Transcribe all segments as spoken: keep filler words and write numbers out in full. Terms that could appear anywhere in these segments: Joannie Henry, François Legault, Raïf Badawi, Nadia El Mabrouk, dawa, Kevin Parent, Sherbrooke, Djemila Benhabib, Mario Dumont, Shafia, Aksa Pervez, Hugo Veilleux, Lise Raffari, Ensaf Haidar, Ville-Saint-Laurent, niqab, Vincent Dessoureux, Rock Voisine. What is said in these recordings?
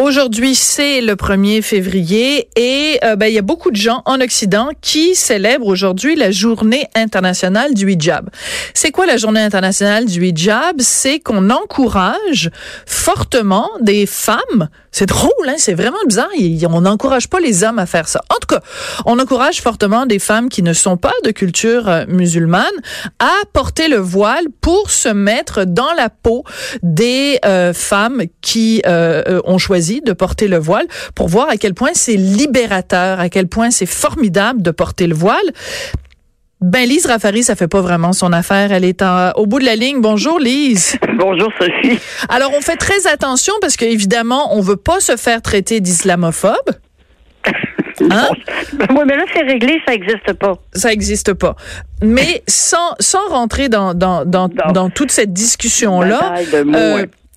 Aujourd'hui, c'est le premier février et euh, ben, il y a beaucoup de gens en Occident qui célèbrent aujourd'hui la journée internationale du hijab. C'est quoi la journée internationale du hijab? C'est qu'on encourage fortement des femmes. C'est drôle, hein? C'est vraiment bizarre. On n'encourage pas les hommes à faire ça. En tout cas, on encourage fortement des femmes qui ne sont pas de culture musulmane à porter le voile pour se mettre dans la peau des euh, femmes qui euh, ont choisi de porter le voile, pour voir à quel point c'est libérateur, à quel point c'est formidable de porter le voile. Ben, Lise Raffari, ça fait pas vraiment son affaire. Elle est en, au bout de la ligne. Bonjour, Lise. Bonjour, Sophie. Alors, on fait très attention parce qu'évidemment, on veut pas se faire traiter d'islamophobe. Hein? Ben, oui, mais là, c'est réglé, ça n'existe pas. Ça n'existe pas. Mais sans, sans rentrer dans, dans, dans, dans toute cette discussion-là,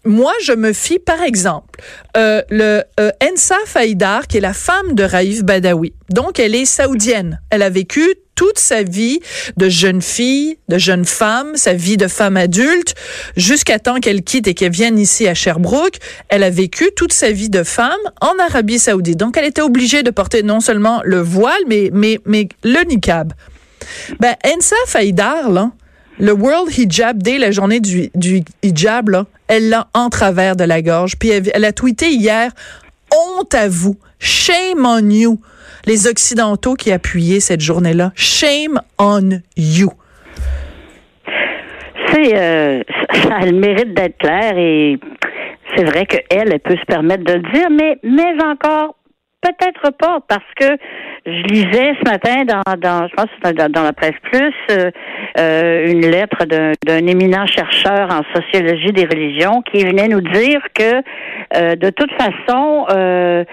moi, je me fie, par exemple, euh, le euh, Ensaf Haidar, qui est la femme de Raïf Badawi. Donc, elle est saoudienne. Elle a vécu toute sa vie de jeune fille, de jeune femme, sa vie de femme adulte, jusqu'à temps qu'elle quitte et qu'elle vienne ici à Sherbrooke. Elle a vécu toute sa vie de femme en Arabie Saoudite. Donc, elle était obligée de porter non seulement le voile, mais, mais, mais le niqab. Ben, Ensaf Haidar, là, le World Hijab Day, la journée du, du hijab, là, elle l'a en travers de la gorge. Puis elle, elle a tweeté hier, honte à vous, shame on you. Les Occidentaux qui appuyaient cette journée-là, shame on you. C'est, euh, ça a le mérite d'être clair et c'est vrai qu'elle, elle peut se permettre de le dire, mais, mais encore, peut-être pas, parce que je lisais ce matin dans, dans je pense que dans, dans la presse plus euh, une lettre d'un, d'un éminent chercheur en sociologie des religions qui venait nous dire que euh, de toute façon euh,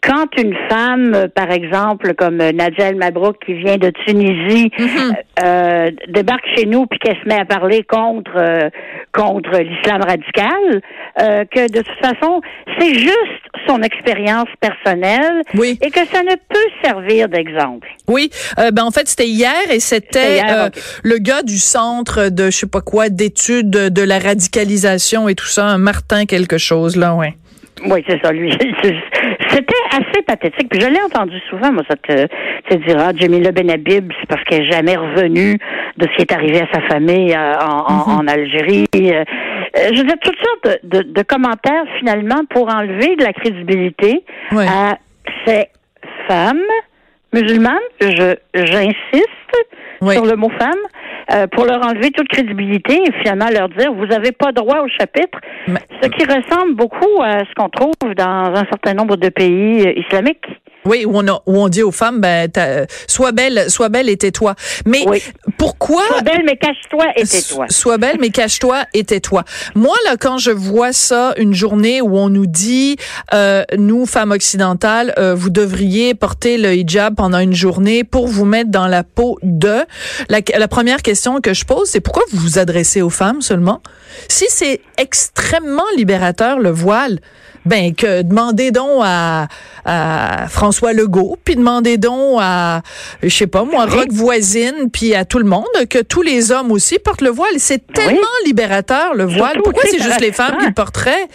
quand une femme, par exemple comme Nadia El Mabrouk qui vient de Tunisie, mm-hmm. euh, débarque chez nous puis qu'elle se met à parler contre euh, contre l'islam radical, euh, que de toute façon c'est juste son expérience personnelle, oui. Et que ça ne peut servir d'exemple. Oui, euh, ben en fait c'était hier et c'était, c'était hier, euh, okay. Le gars du centre de je sais pas quoi d'études de la radicalisation et tout ça, un Martin quelque chose là, ouais. Oui, c'est ça, lui. C'était assez pathétique. Puis je l'ai entendu souvent, moi, ça te, te dira, Djemila Benhabib, c'est parce qu'elle n'est jamais revenue de ce qui est arrivé à sa famille euh, en, mm-hmm. en Algérie. Euh, je veux dire, toutes sortes de, de, de commentaires finalement pour enlever de la crédibilité ouais. à ces femmes musulmanes, je, j'insiste oui. sur le mot femme, euh, pour leur enlever toute crédibilité et finalement leur dire, vous n'avez pas droit au chapitre, mais, ce qui ressemble beaucoup à ce qu'on trouve dans un certain nombre de pays islamiques. Oui, où on, a, où on dit aux femmes, ben, sois belle, sois belle et tais-toi. Mais oui. pourquoi... Sois belle, mais cache-toi et tais-toi. Sois belle, mais cache-toi et tais-toi. Moi, là, quand je vois ça, une journée où on nous dit, euh, nous, femmes occidentales, euh, vous devriez porter le hijab pendant une journée pour vous mettre dans la peau de... La, la première question que je pose, c'est pourquoi vous vous adressez aux femmes seulement? Si c'est extrêmement libérateur, le voile, ben, que demandez donc à, à François Legault, puis demandez donc à, je sais pas moi, Rock Voisine, puis à tout le monde, que tous les hommes aussi portent le voile. C'est oui. tellement libérateur, le voile. Surtout, pourquoi c'est juste les femmes qui le porteraient?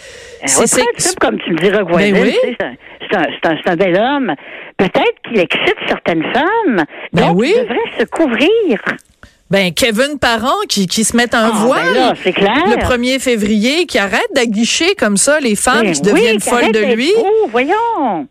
C'est, c'est, c'est comme tu le dis, Rock Voisine, ben oui. c'est, un, c'est, un, c'est, un, c'est un bel homme. Peut-être qu'il excite certaines femmes, ben donc oui. ils devraient se couvrir. Ben, Kevin Parent, qui, qui se met un oh, voile. Ben là, c'est clair. Le premier février, qui arrête d'aguicher comme ça les femmes mais qui oui, deviennent qui folles de lui. Oh, voyons!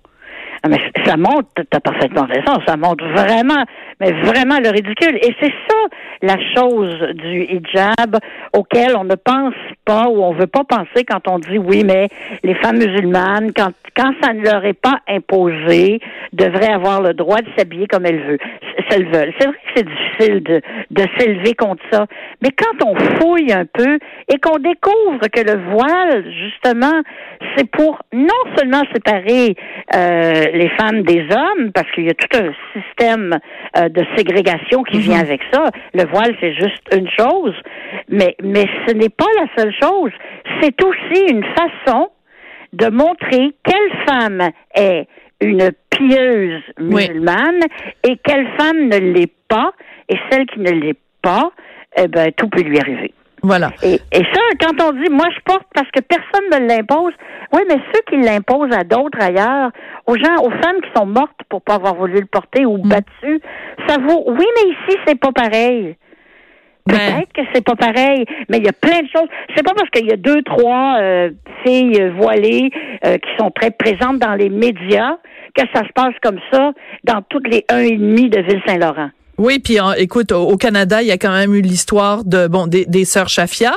Ah, mais ça montre, t'as parfaitement raison, ça montre vraiment, mais vraiment le ridicule. Et c'est ça, la chose du hijab auquel on ne pense pas ou on veut pas penser quand on dit oui, mais les femmes musulmanes, quand, quand ça ne leur est pas imposé, devraient avoir le droit de s'habiller comme elles veulent. Elles veulent. C'est vrai que c'est difficile de, de s'élever contre ça. Mais quand on fouille un peu et qu'on découvre que le voile, justement, c'est pour non seulement séparer euh, les femmes des hommes, parce qu'il y a tout un système euh, de ségrégation qui mm-hmm. vient avec ça. Le voile, c'est juste une chose, mais, mais ce n'est pas la seule chose. C'est aussi une façon de montrer quelle femme est une pieuse musulmane, oui. Et quelle femme ne l'est pas, et celle qui ne l'est pas, eh ben, tout peut lui arriver. Voilà. Et, et ça, quand on dit, moi je porte parce que personne ne l'impose, oui, mais ceux qui l'imposent à d'autres ailleurs, aux gens, aux femmes qui sont mortes pour pas avoir voulu le porter ou mmh. battues, ça vaut, oui, mais ici, c'est pas pareil. Peut-être que c'est pas pareil, mais il y a plein de choses. C'est pas parce qu'il y a deux, trois euh, filles voilées euh, qui sont très présentes dans les médias que ça se passe comme ça dans toutes les un et demi de Ville-Saint-Laurent. Oui, puis euh, écoute, au, au Canada, il y a quand même eu l'histoire de bon des, des sœurs Shafia,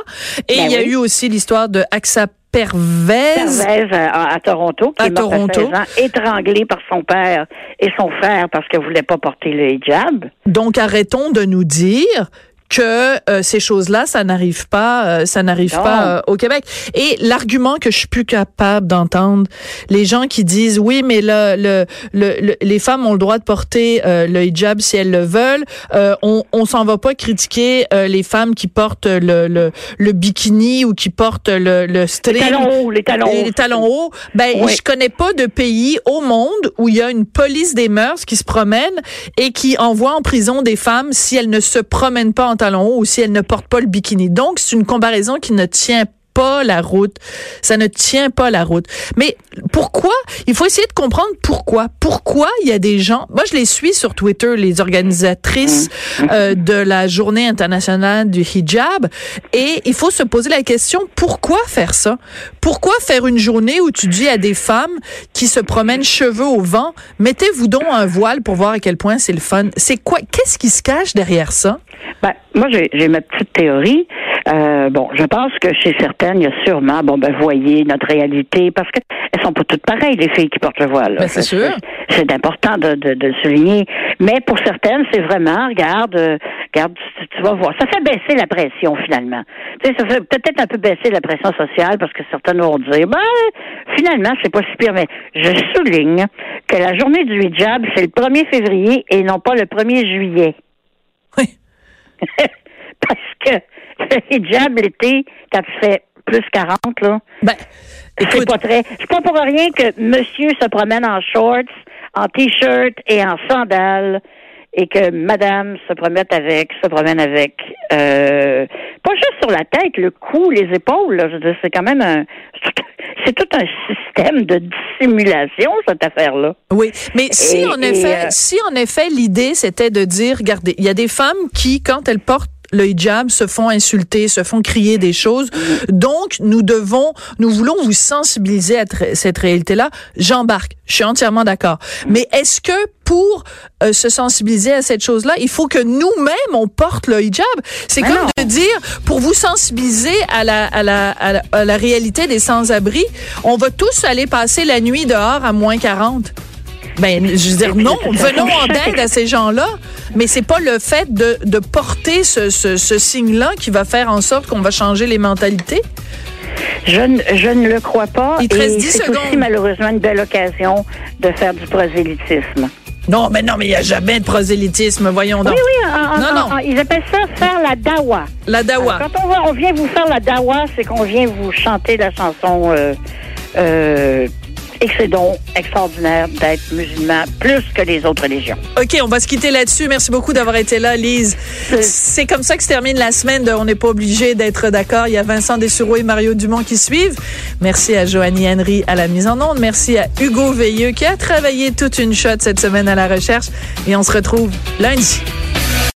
et ben il y a oui. eu aussi l'histoire de Aksa Pervez, Pervez à, à Toronto, qui à est morte Toronto. à seize ans, étranglée par son père et son frère parce qu'elle voulait pas porter le hijab. Donc arrêtons de nous dire que euh, ces choses-là, ça n'arrive pas, euh, ça n'arrive non. pas euh, au Québec. Et l'argument que je suis plus capable d'entendre, les gens qui disent oui, mais le, le, le, le les femmes ont le droit de porter euh, le hijab si elles le veulent. Euh, on, on s'en va pas critiquer euh, les femmes qui portent le, le, le bikini ou qui portent le, le string, les talons hauts, les talons hauts. Les talons hauts. Ben, oui. Je connais pas de pays au monde où il y a une police des mœurs qui se promène et qui envoie en prison des femmes si elles ne se promènent pas en talons hauts ou si elle ne porte pas le bikini. Donc, c'est une comparaison qui ne tient pas la route. Ça ne tient pas la route. Mais pourquoi? Il faut essayer de comprendre pourquoi. Pourquoi il y a des gens... Moi, je les suis sur Twitter, les organisatrices euh, de la Journée internationale du hijab. Et il faut se poser la question, pourquoi faire ça? Pourquoi faire une journée où tu dis à des femmes qui se promènent cheveux au vent, mettez-vous donc un voile pour voir à quel point c'est le fun. C'est quoi? Qu'est-ce qui se cache derrière ça? Ben, moi, j'ai, j'ai ma petite théorie. Euh, bon, je pense que chez certaines, il y a sûrement, bon, ben, voyez notre réalité, parce que elles sont pas toutes pareilles, les filles qui portent le voile. Là. Ben, c'est sûr. C'est, c'est important de, de, de le souligner. Mais pour certaines, c'est vraiment, regarde, euh, regarde, tu, tu vas voir. Ça fait baisser la pression, finalement. Tu sais, ça fait peut-être un peu baisser la pression sociale, parce que certaines vont dire, ben, finalement, c'est pas si pire. Mais je souligne que la journée du hijab, c'est le premier février et non pas le premier juillet. Oui. Parce que le hijab, l'été, quand tu fais plus quarante, là, ben, écoute, c'est pas très... C'est pas pour rien que monsieur se promène en shorts, en t-shirt et en sandales, et que madame se promène avec, se promène avec... Euh, pas juste sur la tête, le cou, les épaules, là, je veux dire, c'est quand même un... C'est tout un système de dissimulation, cette affaire-là. Oui, mais si, et, en, et effet, euh... si en effet, l'idée, c'était de dire, regardez, il y a des femmes qui, quand elles portent le hijab, se font insulter, se font crier des choses. Donc, nous devons, nous voulons vous sensibiliser à tra- cette réalité-là. J'embarque. Je suis entièrement d'accord. Mais est-ce que pour euh, se sensibiliser à cette chose-là, il faut que nous-mêmes, on porte le hijab? C'est Mais comme non. de dire, pour vous sensibiliser à la, à la, à la, à la réalité des sans-abri, on va tous aller passer la nuit dehors à moins quarante. Ben, je veux dire, non, venons en aide à ces gens-là, mais c'est pas le fait de, de porter ce, ce, ce signe-là qui va faire en sorte qu'on va changer les mentalités. Je ne, je ne le crois pas. Il te reste dix secondes. C'est aussi malheureusement une belle occasion de faire du prosélytisme. Non, mais non, mais il n'y a jamais de prosélytisme, voyons donc. Oui, oui, en, non, en, non. En, ils appellent ça faire la dawa. La dawa. Alors, quand on, va, on vient vous faire la dawa, c'est qu'on vient vous chanter la chanson... Euh, euh, et que c'est donc extraordinaire d'être musulman plus que les autres religions. OK, on va se quitter là-dessus. Merci beaucoup d'avoir été là, Lise. C'est, c'est comme ça que se termine la semaine de On n'est pas obligé d'être d'accord. Il y a Vincent Dessoureux et Mario Dumont qui suivent. Merci à Joannie Henry à la mise en onde. Merci à Hugo Veilleux qui a travaillé toute une shot cette semaine à la recherche. Et on se retrouve lundi.